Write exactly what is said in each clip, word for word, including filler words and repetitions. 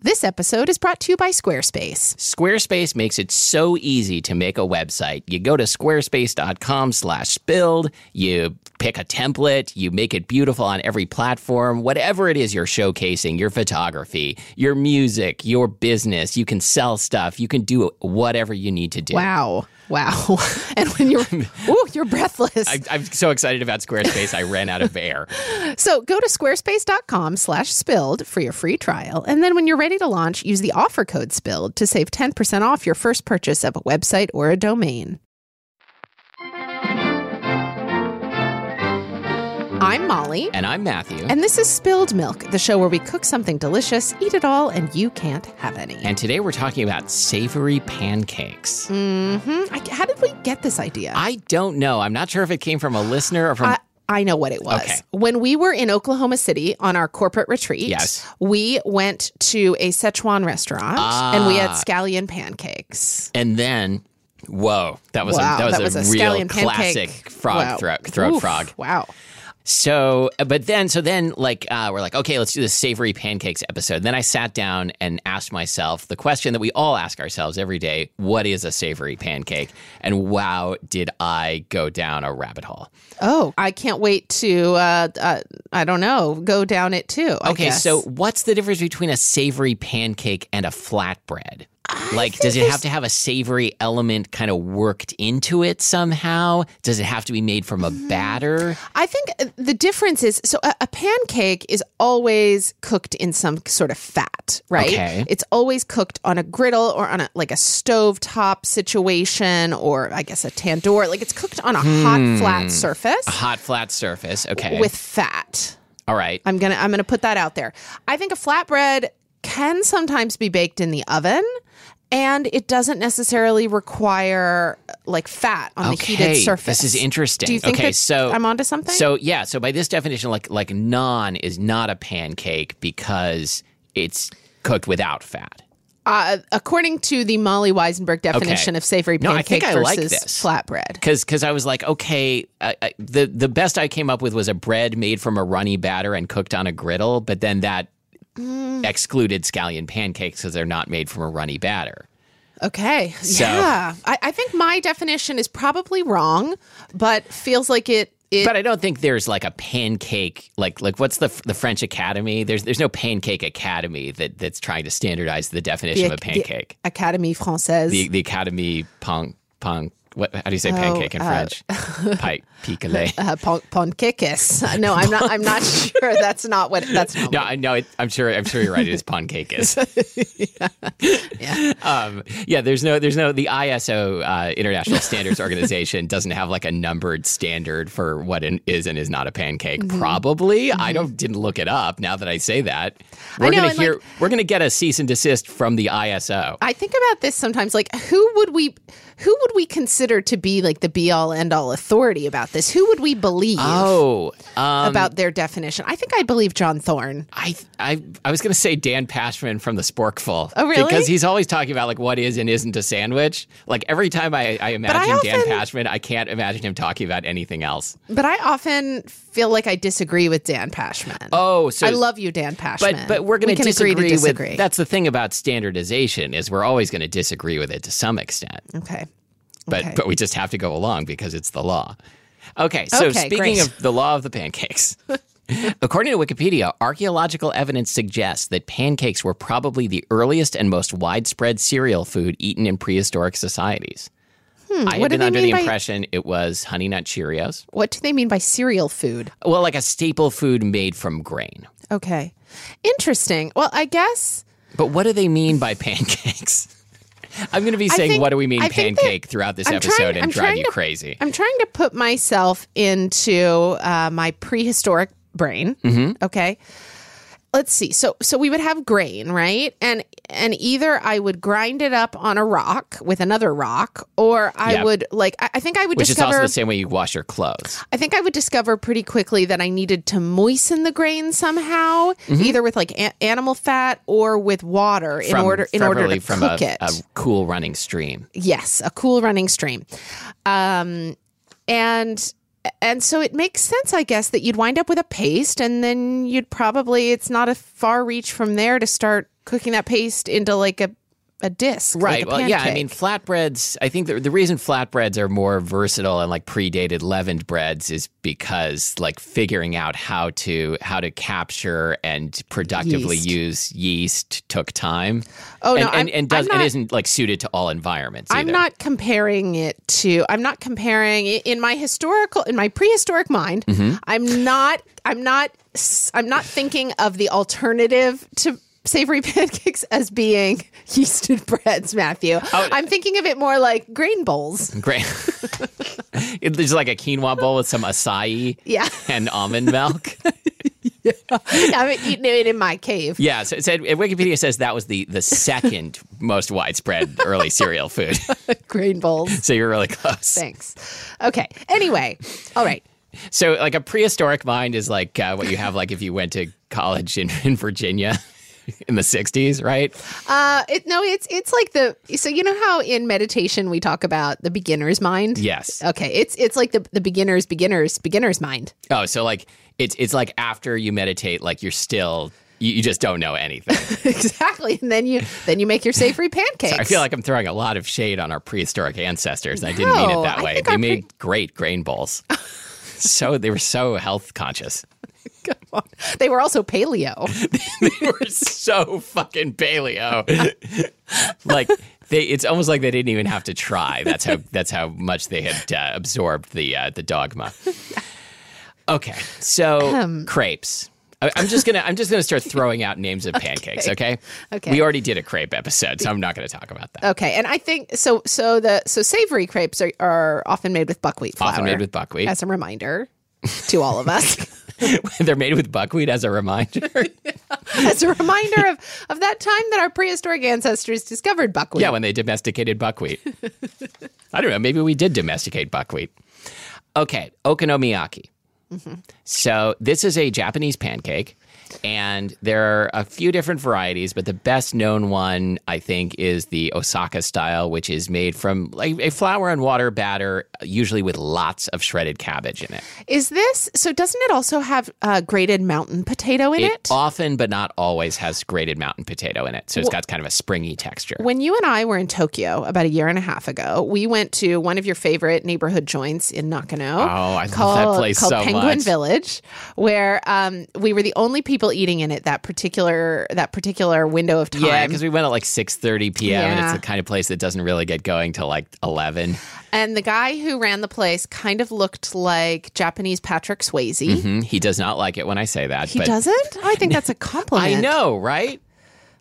This episode is brought to you by Squarespace. Squarespace makes it so easy to make a website. You go to squarespace.com slash spilled, you pick a template, you make it beautiful on every platform, whatever it is you're showcasing, your photography, your music, your business, you can sell stuff, you can do whatever you need to do. Wow. Wow. And when you're, ooh, you're breathless. I, I'm so excited about Squarespace, I ran out of air. So go to squarespace.com slash spilled for your free trial. And then when you're ready to launch, use the offer code SPILLED to save ten percent off your first purchase of a website or a domain. I'm Molly. And I'm Matthew. And this is Spilled Milk, the show where we cook something delicious, eat it all, and you can't have any. And today we're talking about savory pancakes. Mm-hmm. I, how did we get this idea? I don't know. I'm not sure if it came from a listener or from... I- I know what it was. Okay. When we were in Oklahoma City on our corporate retreat, yes. we went to a Sichuan restaurant ah. and we had scallion pancakes. And then, whoa, that was wow, a, that was that a, was a real classic pancake. frog wow. throat, throat frog. Wow. So, but then, so then, like, uh, we're like, okay, let's do this savory pancakes episode. And then I sat down and asked myself the question that we all ask ourselves every day, what is a savory pancake? And wow, did I go down a rabbit hole. Oh, I can't wait to, uh, uh, I don't know, go down it too, I Okay, guess. So what's the difference between a savory pancake and a flatbread? Like, does it have to have a savory element kind of worked into it somehow? Does it have to be made from a batter? I think the difference is, so a, a pancake is always cooked in some sort of fat, right? Okay. It's always cooked on a griddle or on a like a stovetop situation or I guess a tandoor. Like it's cooked on a hmm. hot, flat surface. A hot, flat surface, okay. With fat. All right. I'm gonna I'm gonna put that out there. I think a flatbread can sometimes be baked in the oven, and it doesn't necessarily require like fat on okay, the heated surface. This is interesting. Do you think okay, that so, I'm onto something? So yeah, so by this definition, like like naan is not a pancake because it's cooked without fat. Uh, according to the Molly Weisenberg definition okay. of savory pancake no, I I versus like flatbread. Because I was like, okay, I, I, the the best I came up with was a bread made from a runny batter and cooked on a griddle, but then that Mm. excluded scallion pancakes because they're not made from a runny batter. Okay. So, yeah. I, I think my definition is probably wrong, but feels like it, it... But I don't think there's like a pancake, like like what's the the French Academy? There's there's no pancake academy that, that's trying to standardize the definition the, of a pancake. The Académie Française. The, the Académie pan, pan, What, how do you say pancake oh, in French? Uh, Pike, piquelé. Uh, pan, pancakes. No, I'm not. I'm not sure. That's not what. That's not no. What. I know. It, I'm sure. I'm sure you're right. It is pancakes. yeah. Yeah. Um, yeah. There's no. There's no. The I S O uh, International Standards Organization doesn't have like a numbered standard for what an, is and is not a pancake. Mm-hmm. Probably. Mm-hmm. I don't. Didn't look it up. Now that I say that, we're I know, gonna hear. Like, we're gonna get a cease and desist from the I S O. I think about this sometimes. Like, who would we? Who would we consider consider to be like the be-all, end-all authority about this. Who would we believe oh, um, about their definition? I think I believe John Thorne. I I, I was going to say Dan Pashman from The Sporkful. Oh, really? Because he's always talking about like what is and isn't a sandwich. Like every time I, I imagine I often, Dan Pashman, I can't imagine him talking about anything else. But I often feel like I disagree with Dan Pashman. Oh, so I love you, Dan Pashman. But, but we're going we to disagree with. That's the thing about standardization is we're always going to disagree with it to some extent. Okay. But okay. but we just have to go along because it's the law. Okay, so okay, speaking great. of the law of the pancakes, according to Wikipedia, archaeological evidence suggests that pancakes were probably the earliest and most widespread cereal food eaten in prehistoric societies. Hmm, I had been under the impression by... it was Honey Nut Cheerios. What do they mean by cereal food? Well, like a staple food made from grain. Okay. Interesting. Well, I guess... But what do they mean by pancakes? I'm going to be saying, think, what do we mean I pancake throughout this I'm episode trying, and I'm drive you to, crazy? I'm trying to put myself into uh, my prehistoric brain. Mm-hmm. Okay. Let's see. So so we would have grain, right? And and either I would grind it up on a rock with another rock, or I yep. would, like, I, I think I would Which discover... Which is also the same way you wash your clothes. I think I would discover pretty quickly that I needed to moisten the grain somehow, mm-hmm. either with, like, a- animal fat or with water in from, order in order to from cook a, it. a cool running stream. Yes, a cool running stream. Um, and... And so it makes sense, I guess, that you'd wind up with a paste and then you'd probably, it's not a far reach from there to start cooking that paste into like a, a disc. Right. Like a well, pancake. Yeah. I mean, flatbreads, I think the, the reason flatbreads are more versatile and like predated leavened breads is because like figuring out how to how to capture and productively yeast. use yeast took time. Oh, and, no. And, and, does, not, and isn't like suited to all environments. Either. I'm not comparing it to, I'm not comparing in my historical, in my prehistoric mind, mm-hmm. I'm not, I'm not, I'm not thinking of the alternative to savory pancakes as being yeasted breads, Matthew. Oh, I'm thinking of it more like grain bowls. Grain. There's like a quinoa bowl with some acai yeah. and almond milk. yeah. I've been eating it in my cave. Yeah, so it said, Wikipedia says that was the, the second most widespread early cereal food. Grain bowls. So you're really close. Thanks. Okay, anyway. All right. So like a prehistoric mind is like uh, what you have like if you went to college in, in Virginia. In the sixties, right? Uh, it, no, it's it's like the so you know how in meditation we talk about the beginner's mind. Yes. Okay. It's it's like the the beginner's beginner's beginner's mind. Oh, so like it's it's like after you meditate, like you're still you, you just don't know anything. Exactly, and then you then you make your savory pancakes. So I feel like I'm throwing a lot of shade on our prehistoric ancestors. No, I didn't mean it that way. They pre- made great grain bowls. So they were so health conscious. Come on. They were also paleo. They were so fucking paleo. Like they, it's almost like they didn't even have to try. That's how. That's how much they had uh, absorbed the uh, the dogma. Okay, so um, crepes. I, I'm just gonna. I'm just gonna start throwing out names of okay. pancakes. Okay. Okay. We already did a crepe episode, so I'm not gonna talk about that. Okay, and I think so. So the so savory crepes are, are often made with buckwheat flour. Often made with buckwheat. As a reminder to all of us. They're made with buckwheat as a reminder. As a reminder of, of that time that our prehistoric ancestors discovered buckwheat. Yeah, when they domesticated buckwheat. I don't know. Maybe we did domesticate buckwheat. Okay, okonomiyaki. Mm-hmm. So this is a Japanese pancake, and there are a few different varieties, but the best known one, I think, is the Osaka style, which is made from like a flour and water batter, usually with lots of shredded cabbage in it. Is this, so doesn't it also have uh, grated mountain potato in it? It often, but not always, has grated mountain potato in it. So it's well, got kind of a springy texture. When you and I were in Tokyo about a year and a half ago, we went to one of your favorite neighborhood joints in Nakano. Oh, I called, love that place so much. Called Penguin Village, where um, we were the only people eating in it that particular that particular window of time. Yeah, because we went at like six thirty p.m. Yeah. And it's the kind of place that doesn't really get going till like eleven. And the guy who ran the place kind of looked like Japanese Patrick Swayze. Mm-hmm. He does not like it when I say that. He but... doesn't? Oh, I think that's a compliment. I know, right?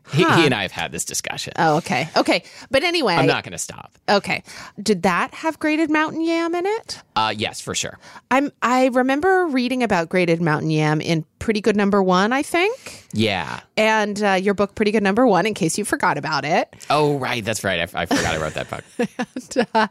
Huh. He, he and I have had this discussion. Oh, okay. Okay. But anyway. I'm not going to stop. Okay. Did that have grated mountain yam in it? Uh, yes, for sure. I'm, I remember reading about grated mountain yam in Pretty Good Number One, I think. Yeah. And uh, your book, Pretty Good Number One, in case you forgot about it. Oh, right. That's right. I, I forgot I wrote that book. and, uh,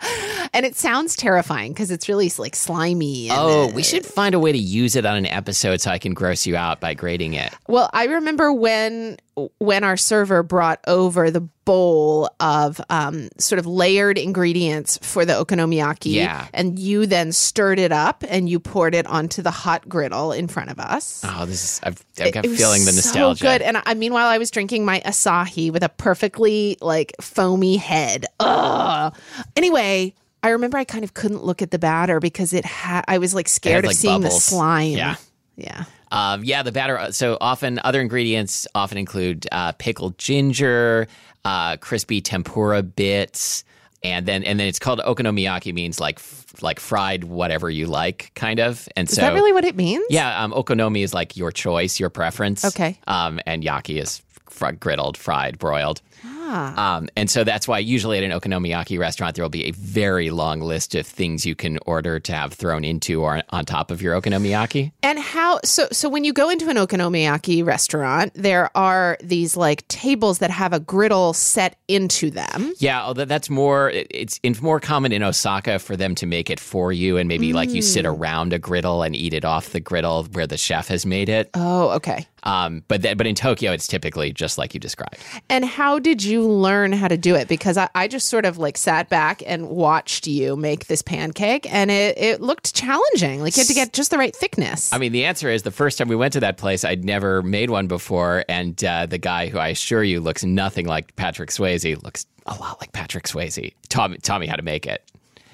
and it sounds terrifying because it's really like slimy. And, oh, uh, we should find a way to use it on an episode so I can gross you out by grading it. Well, I remember when when our server brought over the bowl of um, sort of layered ingredients for the okonomiyaki. Yeah. And you then stirred it up and you poured it onto the hot griddle in front of us. Oh, this is, I've, I've got it, feeling the nostalgia. So good. And I meanwhile I was drinking my Asahi with a perfectly like foamy head. Ugh. Anyway, I remember I kind of couldn't look at the batter because it had I was like scared had, like, of seeing bubbles. The slime. Yeah. Yeah. Um, yeah, the batter. So often other ingredients often include uh, pickled ginger, uh, crispy tempura bits, and then and then it's called okonomiyaki, means like f- like fried whatever you like, kind of. And so is that really what it means? Yeah, um, okonomi is like your choice, your preference. Okay. Um, and yaki is fr- griddled, fried, broiled. Ah. Um, and so that's why usually at an okonomiyaki restaurant there will be a very long list of things you can order to have thrown into or on top of your okonomiyaki. And how so? So when you go into an okonomiyaki restaurant, there are these like tables that have a griddle set into them. Yeah, although that's more it's, it's more common in Osaka for them to make it for you, and maybe mm. like you sit around a griddle and eat it off the griddle where the chef has made it. Oh, okay. Um, but th- but in Tokyo, it's typically just like you described. And how did you learn how to do it? Because I, I just sort of like sat back and watched you make this pancake, and it, it looked challenging. Like you had to get just the right thickness. I mean, the answer is the first time we went to that place, I'd never made one before. And uh, the guy who I assure you looks nothing like Patrick Swayze, looks a lot like Patrick Swayze, taught, taught me how to make it.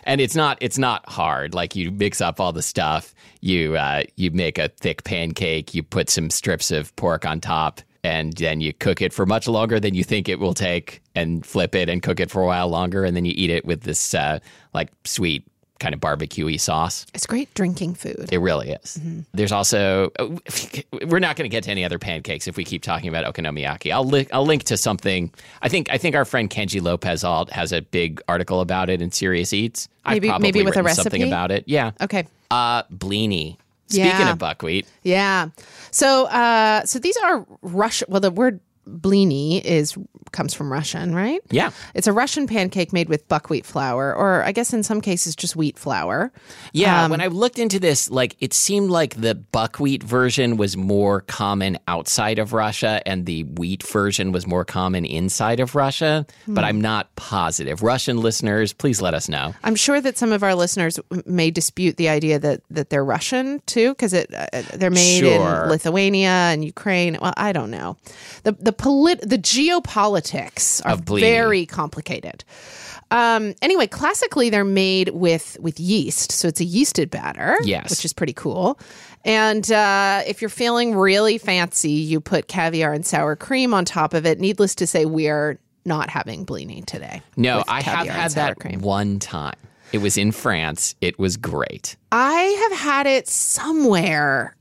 And it's not it's not hard. Like you mix up all the stuff, you uh, you make a thick pancake, you put some strips of pork on top, and then you cook it for much longer than you think it will take, and flip it and cook it for a while longer, and then you eat it with this uh, like sweet kind of barbecue-y sauce. It's great drinking food. It really is. Mm-hmm. There's also we're not going to get to any other pancakes if we keep talking about okonomiyaki. I'll li- I'll link to something. I think I think our friend Kenji Lopez Alt has a big article about it in Serious Eats. Maybe I've maybe with a recipe something about it. Yeah. Okay. Uh, blini. Speaking yeah. of buckwheat. Yeah. So uh, so these are Russian. Well, the word blini is comes from Russian, right? Yeah. It's a Russian pancake made with buckwheat flour, or I guess in some cases just wheat flour. Yeah. Um, when I looked into this, like it seemed like the buckwheat version was more common outside of Russia and the wheat version was more common inside of Russia. Hmm. But I'm not positive. Russian listeners, please let us know. I'm sure that some of our listeners may dispute the idea that, that they're Russian too, because it uh, they're made sure. in Lithuania and Ukraine. Well, I don't know. The the polit- the geopolitics are very complicated. Um, anyway, classically they're made with with yeast, so it's a yeasted batter, yes. which is pretty cool. And uh, if you're feeling really fancy, you put caviar and sour cream on top of it. Needless to say, we are not having blini today. No, I have had that cream. One time. It was in France. It was great. I have had it somewhere.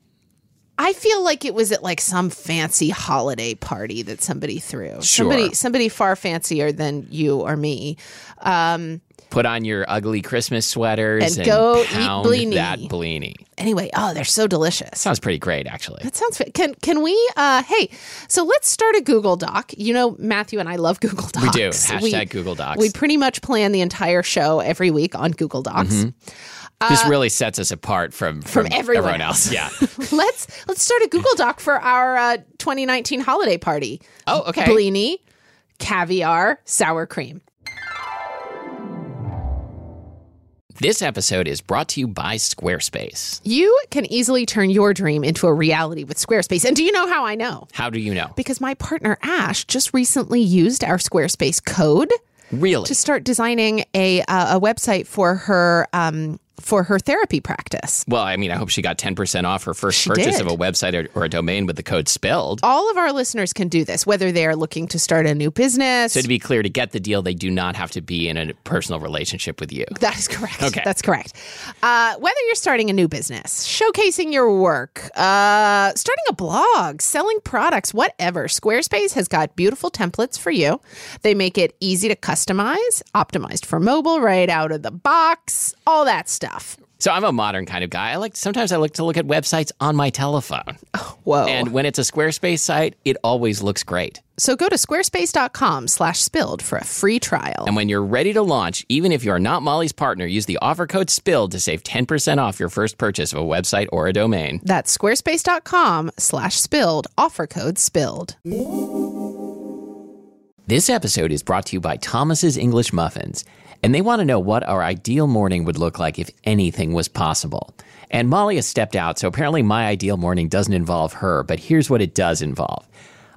I feel like it was at like some fancy holiday party that somebody threw. Sure. Somebody somebody far fancier than you or me. Um, Put on your ugly Christmas sweaters and, and go pound eat blini. That blini. Anyway, oh, they're so delicious. Sounds pretty great, actually. That sounds – can can we uh, – hey, so let's start a Google Doc. You know, Matthew and I love Google Docs. We do. Hashtag we, Google Docs. We pretty much plan the entire show every week on Google Docs. Mm-hmm. Uh, this really sets us apart from, from, from everyone else. Yeah, let's let's start a Google Doc for our uh, twenty nineteen holiday party. Oh, okay. Blini, caviar, sour cream. This episode is brought to you by Squarespace. You can easily turn your dream into a reality with Squarespace. And do you know how I know? How do you know? Because my partner Ash just recently used our Squarespace code. Really? To start designing a uh, a website for her um, for her therapy practice. Well, I mean, I hope she got ten percent off her first she purchase did. Of a website or, or a domain with the code SPILLED. All of our listeners can do this, whether they are looking to start a new business. So to be clear, to get the deal, they do not have to be in a personal relationship with you. That is correct. Okay. That's correct. Uh, whether you're starting a new business, showcasing your work, uh, starting a blog, selling products, whatever, Squarespace has got beautiful templates for you. They make it easy to customize, optimized for mobile, right out of the box, all that stuff. Stuff. So I'm a modern kind of guy. I like sometimes I like to look at websites on my telephone. Oh, whoa. And when it's a Squarespace site, it always looks great. So go to squarespace.com slash spilled for a free trial. And when you're ready to launch, even if you're not Molly's partner, use the offer code SPILLED to save ten percent off your first purchase of a website or a domain. That's squarespace.com slash spilled, offer code SPILLED. This episode is brought to you by Thomas's English Muffins, and they want to know what our ideal morning would look like if anything was possible. And Molly has stepped out, so apparently my ideal morning doesn't involve her, but here's what it does involve.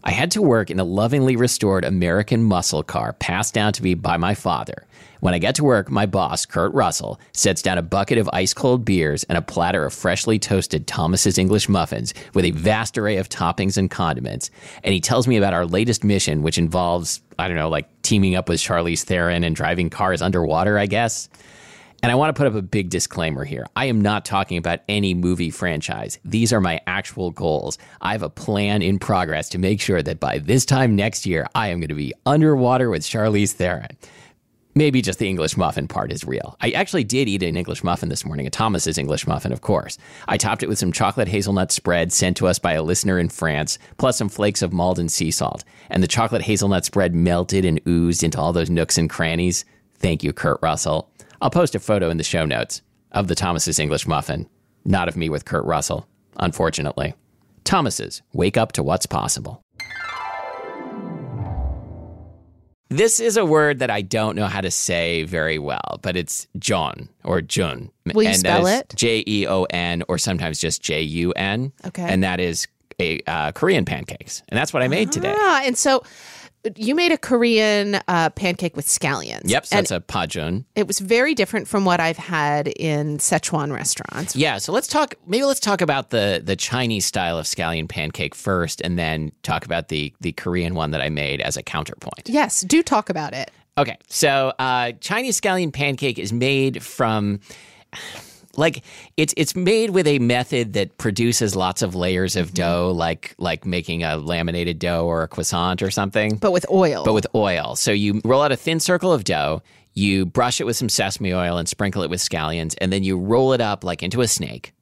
I had to work in a lovingly restored American muscle car passed down to me by my father. When I got to work, my boss, Kurt Russell, sets down a bucket of ice-cold beers and a platter of freshly toasted Thomas's English muffins with a vast array of toppings and condiments. And he tells me about our latest mission, which involves, I don't know, like teaming up with Charlize Theron and driving cars underwater, I guess. And I want to put up a big disclaimer here. I am not talking about any movie franchise. These are my actual goals. I have a plan in progress to make sure that by this time next year, I am going to be underwater with Charlize Theron. Maybe just the English muffin part is real. I actually did eat an English muffin this morning, a Thomas's English muffin, of course. I topped it with some chocolate hazelnut spread sent to us by a listener in France, plus some flakes of Maldon sea salt. And the chocolate hazelnut spread melted and oozed into all those nooks and crannies. Thank you, Kurt Russell. I'll post a photo in the show notes of the Thomas's English muffin, not of me with Kurt Russell, unfortunately. Thomas's, wake up to what's possible. This is a word that I don't know how to say very well, but it's John or Jun. Will you and spell it? J E O N or sometimes just J U N. Okay. And that is a uh, Korean pancakes. And that's what I made ah, today. And so... You made a Korean uh, pancake with scallions. Yep, so that's a pajun. It was very different from what I've had in Sichuan restaurants. Yeah, so let's talk, maybe let's talk about the, the Chinese style of scallion pancake first and then talk about the, the Korean one that I made as a counterpoint. Yes, do talk about it. Okay, so uh, Chinese scallion pancake is made from... Like it's it's made with a method that produces lots of layers of dough, like like making a laminated dough or a croissant or something. But with oil. But with oil. So you roll out a thin circle of dough, you brush it with some sesame oil and sprinkle it with scallions, and then you roll it up like into a snake.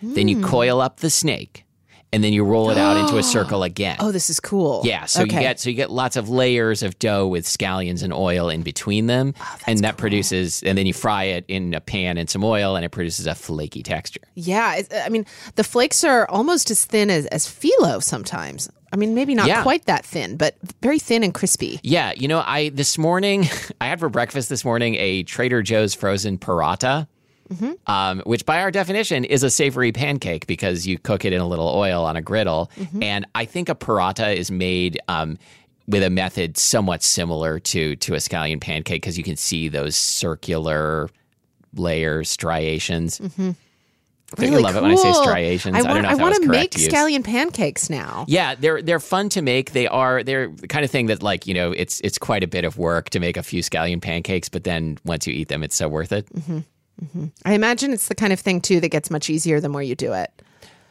Mm. Then you coil up the snake, and then you roll it out into a circle again. Oh, this is cool. Yeah. So okay. you get so you get lots of layers of dough with scallions and oil in between them. Oh, and that cool. produces, and then you fry it in a pan in some oil and it produces a flaky texture. Yeah. I mean, the flakes are almost as thin as, as phyllo sometimes. I mean, maybe not yeah. quite that thin, but very thin and crispy. Yeah. You know, I this morning, I had for breakfast this morning a Trader Joe's frozen paratha. Mm-hmm. Um, which by our definition is a savory pancake because you cook it in a little oil on a griddle. Mm-hmm. And I think a paratha is made um, with a method somewhat similar to, to a scallion pancake because you can see those circular layers, striations. Mm-hmm. Really I love cool. it when I say striations. I, want, I don't know if I want to make scallion pancakes now. Yeah, they're they're fun to make. They are they're the kind of thing that like, you know, it's it's quite a bit of work to make a few scallion pancakes, but then once you eat them, it's so worth it. Mm-hmm. Mm-hmm. I imagine it's the kind of thing, too, that gets much easier the more you do it.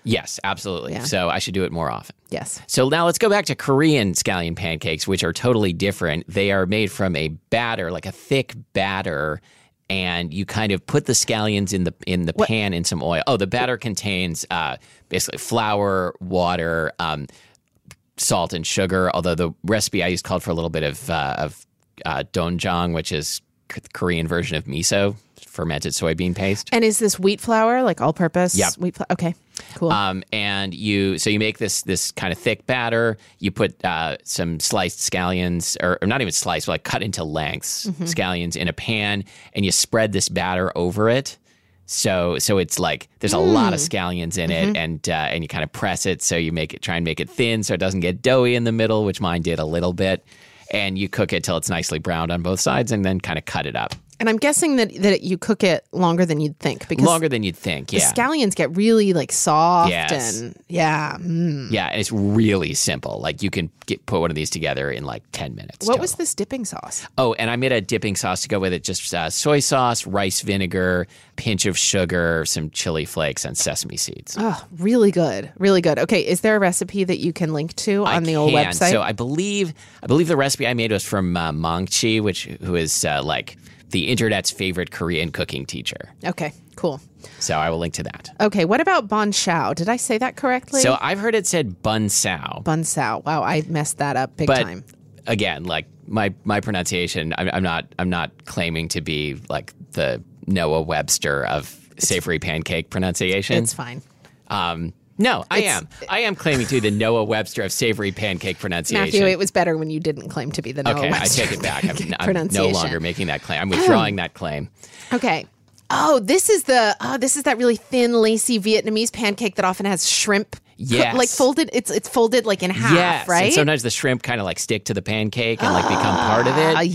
Yes, absolutely. Yeah. So I should do it more often. Yes. So now let's go back to Korean scallion pancakes, which are totally different. They are made from a batter, like a thick batter, and you kind of put the scallions in the in the what? pan in some oil. Oh, the batter contains uh, basically flour, water, um, salt, and sugar, although the recipe I used called for a little bit of, uh, of uh, doenjang, which is the Korean version of miso. Fermented soybean paste. And is this wheat flour, like all-purpose? Yep. Wheat flour? Okay, cool. Um, and you, so you make this this kind of thick batter. You put uh, some sliced scallions, or, or not even sliced, but like cut into lengths mm-hmm. scallions in a pan, and you spread this batter over it. So so it's like there's a mm. lot of scallions in mm-hmm. it, and uh, and you kind of press it, so you make it try and make it thin, so it doesn't get doughy in the middle, which mine did a little bit. And you cook it till it's nicely browned on both sides, and then kind of cut it up. And I'm guessing that, that you cook it longer than you'd think. Because longer than you'd think, yeah. The scallions get really, like, soft yes. and, yeah. Mm. Yeah, and it's really simple. Like, you can get, put one of these together in, like, ten minutes. What total. was this dipping sauce? Oh, and I made a dipping sauce to go with it. Just uh, soy sauce, rice vinegar, pinch of sugar, some chili flakes, and sesame seeds. Oh, really good. Really good. Okay, is there a recipe that you can link to on I the can. old website? So I believe I believe the recipe I made was from uh, Mangchi, which who is, uh, like... the internet's favorite Korean cooking teacher. Okay, cool. So I will link to that. Okay, what about bánh xèo? Did I say that correctly? So I've heard it said bánh xèo. Bánh xèo. Wow, I messed that up big but, time. Again, like my my pronunciation, I'm, I'm not I'm not claiming to be like the Noah Webster of savory it's, pancake pronunciation. It's fine. Um, no, I it's, am. I am claiming to be the Noah Webster of savory pancake pronunciation. Matthew, it was better when you didn't claim to be the Noah okay, Webster. Okay, I take it back. I'm, I'm no longer making that claim. I'm withdrawing um, that claim. Okay. Oh, this is the oh, this is that really thin, lacy Vietnamese pancake that often has shrimp. Yes. Like folded, it's it's folded like in half, yes. right? And sometimes the shrimp kind of like stick to the pancake and like become part of it. Yes.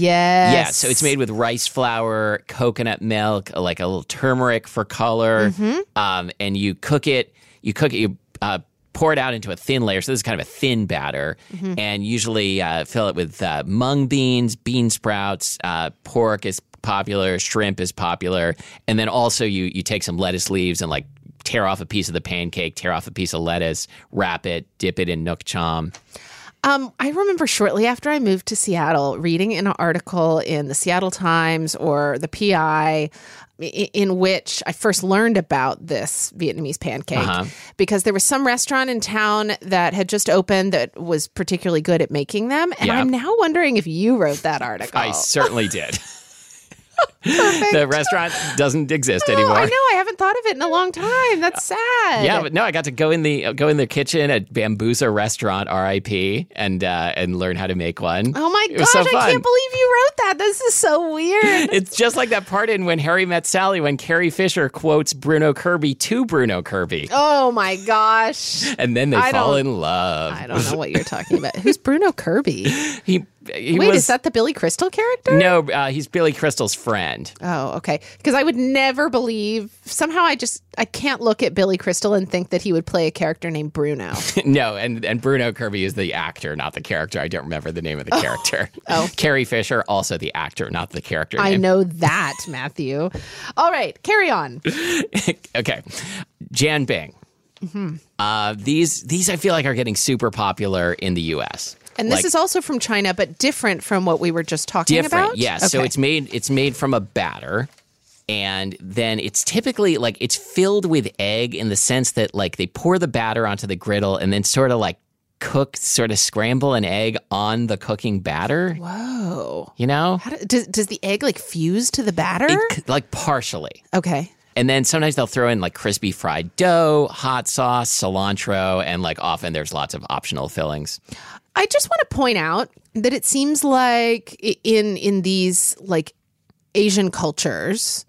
Yeah, so it's made with rice flour, coconut milk, like a little turmeric for color. Mm-hmm. Um, and you cook it, you cook it, you uh, pour it out into a thin layer. So this is kind of a thin batter. Mm-hmm. And usually uh, fill it with uh, mung beans, bean sprouts, uh, pork is popular, shrimp is popular. And then also you you take some lettuce leaves and like tear off a piece of the pancake, tear off a piece of lettuce, wrap it, dip it in nook cham. Um, I remember shortly after I moved to Seattle, reading an article in the Seattle Times or the P I in which I first learned about this Vietnamese pancake uh-huh. because there was some restaurant in town that had just opened that was particularly good at making them. And yep. I'm now wondering if you wrote that article. I certainly did. Perfect. The restaurant doesn't exist oh, anymore. I know. I haven't thought of it in a long time. That's sad. Yeah, but no, I got to go in the go in the kitchen at Bambusa Restaurant, R I P, and uh, and learn how to make one. Oh my gosh! So I can't believe you wrote that. This is so weird. It's just like that part in When Harry Met Sally when Carrie Fisher quotes Bruno Kirby to Bruno Kirby. Oh my gosh! And then they I fall in love. I don't know what you're talking about. Who's Bruno Kirby? He. He Wait, was, is that the Billy Crystal character? No, uh, he's Billy Crystal's friend. Oh, okay. Because I would never believe, somehow I just, I can't look at Billy Crystal and think that he would play a character named Bruno. No, and, and Bruno Kirby is the actor, not the character. I don't remember the name of the oh. character. Oh. Carrie Fisher, also the actor, not the character I name. know that, Matthew. All right, carry on. Okay. Jianbing. Mm-hmm. Uh, these, these I feel like are getting super popular in the U S, and this like, is also from China, but different from what we were just talking different, about? Different, yes. Okay. So it's made it's made from a batter, and then it's typically, like, it's filled with egg in the sense that, like, they pour the batter onto the griddle and then sort of, like, cook, sort of scramble an egg on the cooking batter. Whoa. You know? How do, does, does the egg, like, fuse to the batter? It, like, partially. Okay. And then sometimes they'll throw in like crispy fried dough, hot sauce, cilantro, and like often there's lots of optional fillings. I just want to point out that it seems like in in these like Asian cultures,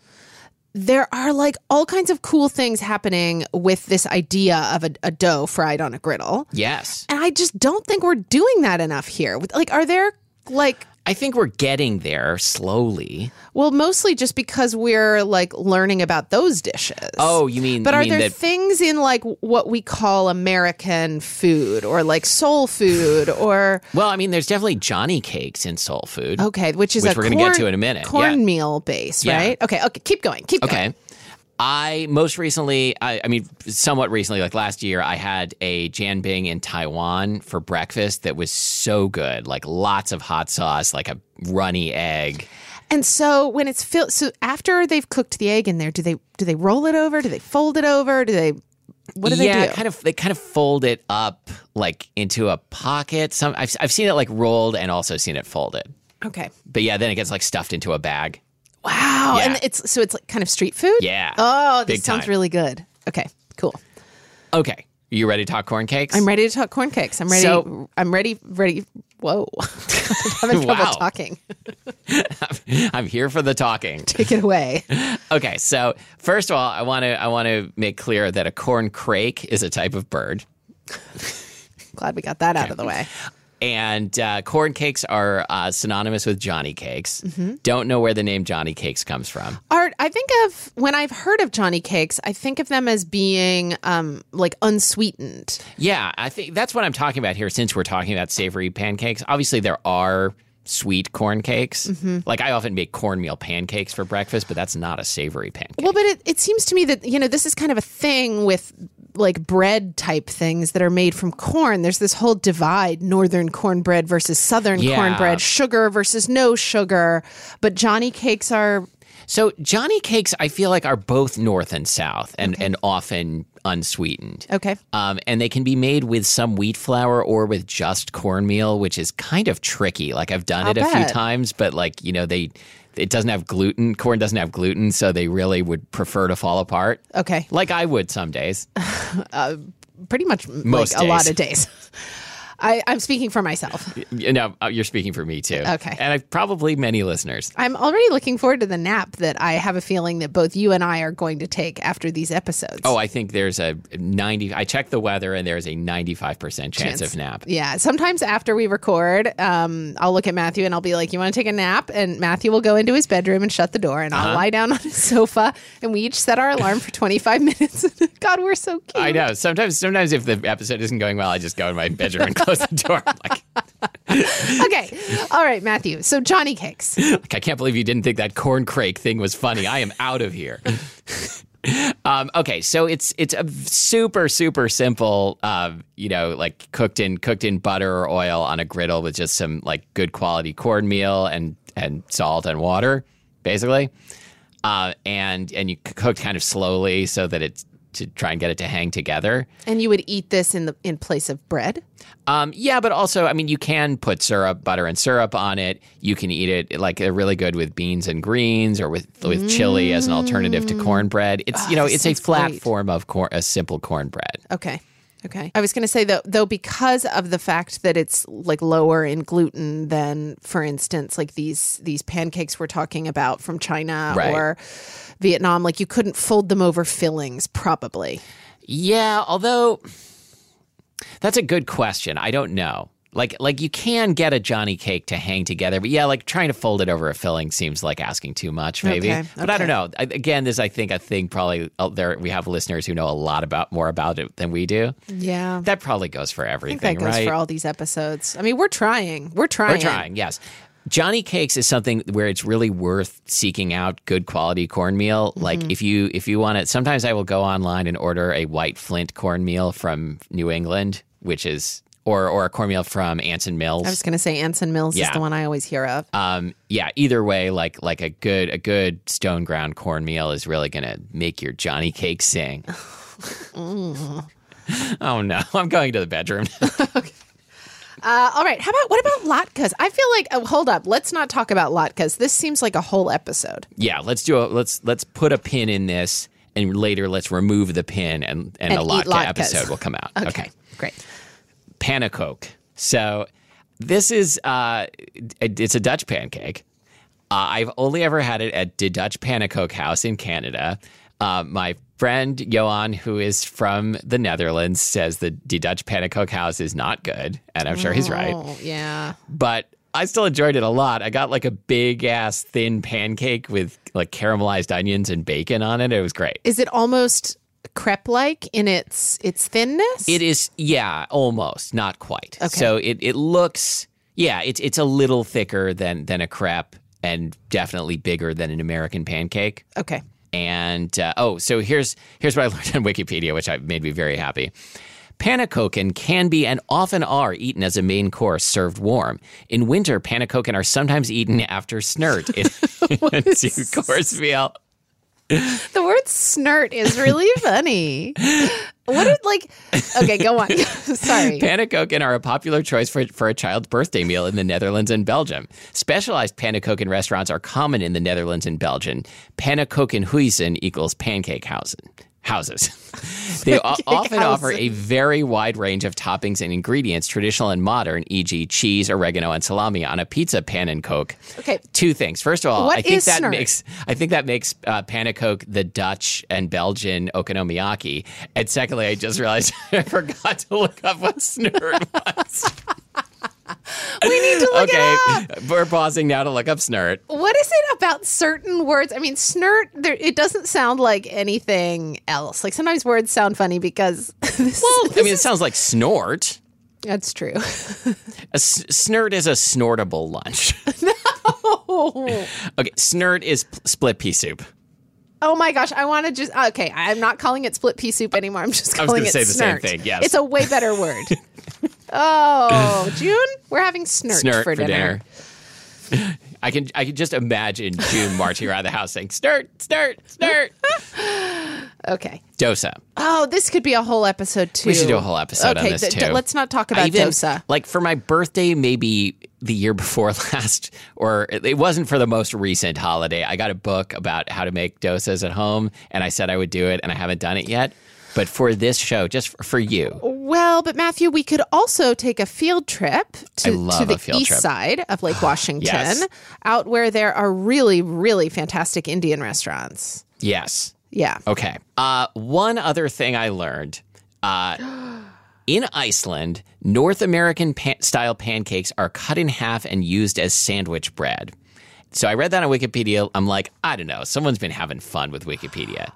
there are like all kinds of cool things happening with this idea of a, a dough fried on a griddle. Yes. And I just don't think we're doing that enough here. Like, are there like... I think we're getting there slowly. Well, mostly just because we're like learning about those dishes. Oh, you mean? But you are mean there that... things in like what we call American food or like soul food or? Well, I mean, there's definitely Johnny Cakes in soul food. Okay, which is which a we're corn, gonna get to in a minute. Cornmeal yeah. base, right? Yeah. Okay, okay, keep going, keep okay. going. Okay, I most recently, I, I mean, somewhat recently, like last year, I had a jianbing in Taiwan for breakfast that was so good, like lots of hot sauce, like a runny egg. And so when it's filled, so after they've cooked the egg in there, do they do they roll it over? Do they fold it over? Do they? What do yeah, they do? Yeah, kind of. They kind of fold it up like into a pocket. Some I've I've seen it like rolled and also seen it folded. Okay. But yeah, then it gets like stuffed into a bag. Wow. Yeah. And it's so it's like kind of street food? Yeah. Oh, this sounds really good. Okay, cool. Okay. Are you ready to talk corn cakes? I'm ready to talk corn cakes. I'm ready. So, I'm ready. Ready. Whoa. I'm having trouble talking. I'm here for the talking. Take it away. Okay. So first of all, I want to I want to make clear that a corn crake is a type of bird. Glad we got that okay. out of the way. And uh, corn cakes are uh, synonymous with Johnny Cakes. Mm-hmm. Don't know where the name Johnny Cakes comes from. Art, I think of, when I've heard of Johnny Cakes, I think of them as being um, like unsweetened. Yeah, I think that's what I'm talking about here since we're talking about savory pancakes. Obviously, there are sweet corn cakes. Mm-hmm. Like I often make cornmeal pancakes for breakfast, but that's not a savory pancake. Well, but it, it seems to me that, you know, this is kind of a thing with like bread type things that are made from corn, there's this whole divide, northern cornbread versus southern yeah. cornbread, sugar versus no sugar. But Johnny Cakes are... So Johnny Cakes, I feel like, are both north and south and, okay. and often unsweetened. Okay. Um, and they can be made with some wheat flour or with just cornmeal, which is kind of tricky. Like, I've done I'll it a bet. few times, but, like, you know, they... It doesn't have gluten. Corn doesn't have gluten, so they really would prefer to fall apart. Okay. Like I would some days. uh, pretty much Most like days. a lot of days. I, I'm speaking for myself. No, you're speaking for me too. Okay. And I've probably many listeners. I'm already looking forward to the nap that I have a feeling that both you and I are going to take after these episodes. Oh, I think there's a ninety I checked the weather and there's a ninety-five percent chance, chance. of nap. Yeah. Sometimes after we record, um, I'll look at Matthew and I'll be like, you want to take a nap? And Matthew will go into his bedroom and shut the door and uh-huh. I'll lie down on his sofa and we each set our alarm for twenty-five minutes God, we're so cute. I know. Sometimes, sometimes if the episode isn't going well, I just go in my bedroom and close the door. Like. Okay. All right, Matthew. So Johnny Cakes. Like, I can't believe you didn't think that corn crake thing was funny. I am out of here. um, okay. So it's it's a super, super simple, uh, you know, like cooked in cooked in butter or oil on a griddle with just some like good quality cornmeal and, and salt and water, basically. Uh, and, and you cook kind of slowly so that it's to try and get it to hang together. And you would eat this in the in place of bread? Um, yeah, but also, I mean, you can put syrup, butter and syrup on it. You can eat it, like, they're really good with beans and greens or with with mm. chili as an alternative to cornbread. It's, oh, you know, it's a flat great. form of cor- a simple cornbread. Okay. Okay. I was going to say, though, though, because of the fact that it's like lower in gluten than, for instance, like these these pancakes we're talking about from China right. or Vietnam, like you couldn't fold them over fillings probably. Yeah, although that's a good question. I don't know. Like, like you can get a Johnny Cake to hang together, but yeah, like trying to fold it over a filling seems like asking too much, maybe. Okay, but okay. I don't know. I, again, this I think a thing probably out there. We have listeners who know a lot about more about it than we do. Yeah, that probably goes for everything. I think that goes right? for all these episodes. I mean, we're trying. We're trying. We're trying. Yes. Johnny Cakes is something where it's really worth seeking out good quality cornmeal. Mm-hmm. Like if you if you want it, sometimes I will go online and order a white Flint cornmeal from New England, which is or or a cornmeal from Anson Mills. I was going to say Anson Mills yeah. is the one I always hear of. Um, yeah, either way, like like a good a good stone ground cornmeal is really going to make your Johnny Cake sing. mm. Oh no, I'm going to the bedroom. Okay. Uh, all right. How about what about latkes? I feel like oh, hold up. Let's not talk about latkes. This seems like a whole episode. Yeah, let's do a let's let's put a pin in this, and later let's remove the pin, and and, and a latke latkes. episode will come out. Okay, okay. Great. Pannenkoek. So this is uh, it's a Dutch pancake. Uh, I've only ever had it at De Dutch Pannenkoek House in Canada. Uh, my friend Johan, who is from the Netherlands, says the De Dutch Pannenkoek House is not good, and I'm sure oh, he's right. Yeah, but I still enjoyed it a lot. I got like a big ass thin pancake with like caramelized onions and bacon on it. It was great. Is it almost crepe like in its its thinness? It is, yeah, almost, not quite. Okay. So it it looks, yeah, it's it's a little thicker than than a crepe, and definitely bigger than an American pancake. Okay. And, uh, oh, so here's here's what I learned on Wikipedia, which made me very happy. Pannenkoeken can be and often are eaten as a main course served warm. In winter, pannenkoeken are sometimes eaten after snert in a two-course meal. The word snert is really funny. What did, like, okay, go on. Sorry. Pannenkoeken are a popular choice for, for a child's birthday meal in the Netherlands and Belgium. Specialized pannenkoeken restaurants are common in the Netherlands and Belgium. Pannenkoekenhuizen equals pancake housen, houses. They pancake o- often houses. offer a very wide range of toppings and ingredients, traditional and modern, for example, cheese, oregano, and salami on a pizza pannenkoek. Okay. Two things. First of all, what I think is that snert? makes I think that makes uh, pannenkoek the Dutch and Belgian okonomiyaki. And secondly, I just realized I forgot to look up what snert was. We need to look okay, it up. We're pausing now to look up snert. What is it about certain words? I mean, snert, there, it doesn't sound like anything else. Like, sometimes words sound funny because... This, well, this I mean, is, it sounds like snort. That's true. a s- snert is a snortable lunch. No! Okay, snert is p- split pea soup. Oh my gosh, I want to just, okay, I'm not calling it split pea soup anymore. I'm just calling it snert. I was going to say snert. The same thing, yes. It's a way better word. Oh, June, we're having snert, snert for, for dinner. dinner. I can I can just imagine June marching around the house saying, snert, snert, snert. Okay. Dosa. Oh, this could be a whole episode, too. We should do a whole episode okay, on this, too. D- let's not talk about even, dosa. Like, for my birthday, maybe the year before last, or it wasn't for the most recent holiday, I got a book about how to make dosas at home, and I said I would do it, and I haven't done it yet. But for this show, just for you. Well, but Matthew, we could also take a field trip to, to the east trip. side of Lake Washington, yes. out where there are really, really fantastic Indian restaurants. Yes. Yeah. Okay. Uh, one other thing I learned. Uh, in Iceland, North American pan- style pancakes are cut in half and used as sandwich bread. So I read that on Wikipedia. I'm like, I don't know. Someone's been having fun with Wikipedia.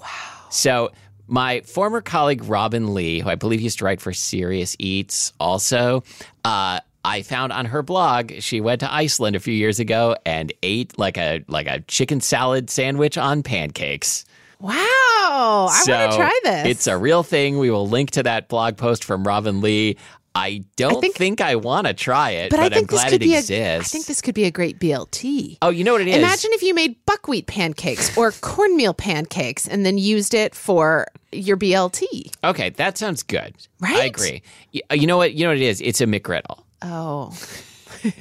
Wow. So my former colleague, Robin Lee, who I believe used to write for Serious Eats also, uh, I found on her blog, she went to Iceland a few years ago and ate like a like a chicken salad sandwich on pancakes. Wow. I so want to try this. It's a real thing. We will link to that blog post from Robin Lee. I don't I think, think I want to try it, but, but I think I'm glad this could it be exists. A, I think this could be a great B L T. Oh, you know what it is? Imagine if you made buckwheat pancakes or cornmeal pancakes and then used it for your B L T. Okay, that sounds good. Right? I agree. You, you know what? You know what it is? It's a McGriddle. Oh.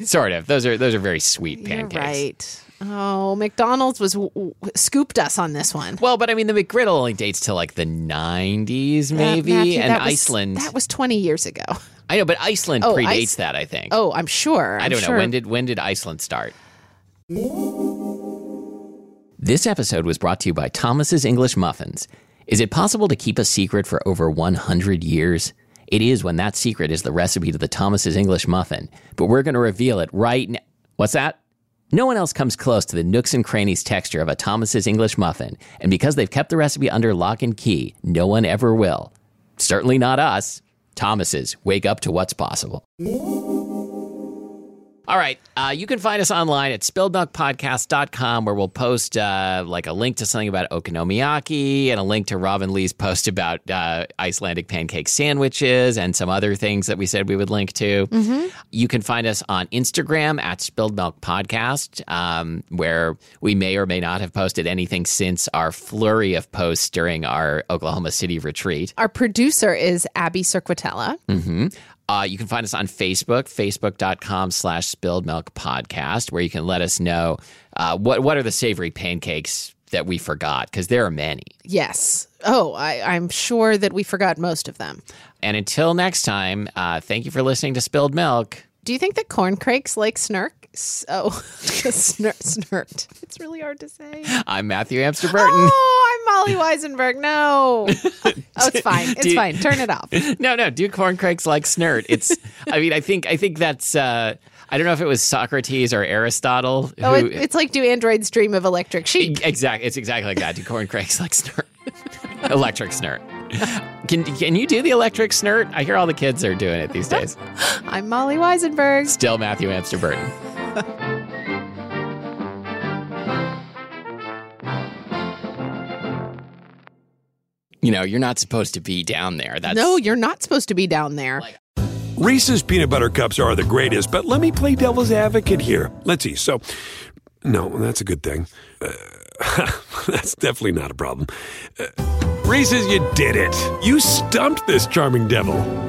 Sort of. Those are those are very sweet pancakes. You're right. Oh, McDonald's was w- w- scooped us on this one. Well, but I mean, the McGriddle only dates to like the nineties, maybe, uh, Matthew, and that was, Iceland. That was twenty years ago. I know, but Iceland oh, predates Ice- that, I think. Oh, I'm sure. I'm I don't sure. know. When did when did Iceland start? This episode was brought to you by Thomas's English Muffins. Is it possible to keep a secret for over one hundred years? It is when that secret is the recipe to the Thomas's English Muffin. But we're going to reveal it right now. What's that? No one else comes close to the nooks and crannies texture of a Thomas's English Muffin. And because they've kept the recipe under lock and key, no one ever will. Certainly not us. Thomas's, wake up to what's possible. All right. Uh, you can find us online at spilled milk podcast dot com, where we'll post uh, like a link to something about okonomiyaki and a link to Robin Lee's post about uh, Icelandic pancake sandwiches and some other things that we said we would link to. Mm-hmm. You can find us on Instagram at spilled milk podcast, um, where we may or may not have posted anything since our flurry of posts during our Oklahoma City retreat. Our producer is Abby Cirquitella. Mm-hmm. Uh, you can find us on Facebook, facebook.com slash spilled milk podcast, where you can let us know uh, what what are the savory pancakes that we forgot, because there are many. Yes. Oh, I, I'm sure that we forgot most of them. And until next time, uh, thank you for listening to Spilled Milk. Do you think that corncrakes like snert? Oh, snert, snert. It's really hard to say. I'm Matthew Amster-Burton. Oh, I'm Molly Weisenberg. No. Oh, it's fine. It's you, fine. Turn it off. No, no. Do corncrakes like snert? It's, I mean, I think, I think that's, uh, I don't know if it was Socrates or Aristotle. Who, oh, it, it's like, do androids dream of electric sheep? Exactly. It's exactly like that. Do corncrakes like snert? Electric snert. Can can you do the electric snert? I hear all the kids are doing it these days. I'm Molly Weisenberg. Still Matthew Amster-Burton. You know, you're not supposed to be down there. That's... No, you're not supposed to be down there. Like... Reese's peanut butter cups are the greatest, but let me play devil's advocate here. Let's see. So, no, that's a good thing. Uh, that's definitely not a problem. Uh, Reese's, you did it. You stumped this charming devil.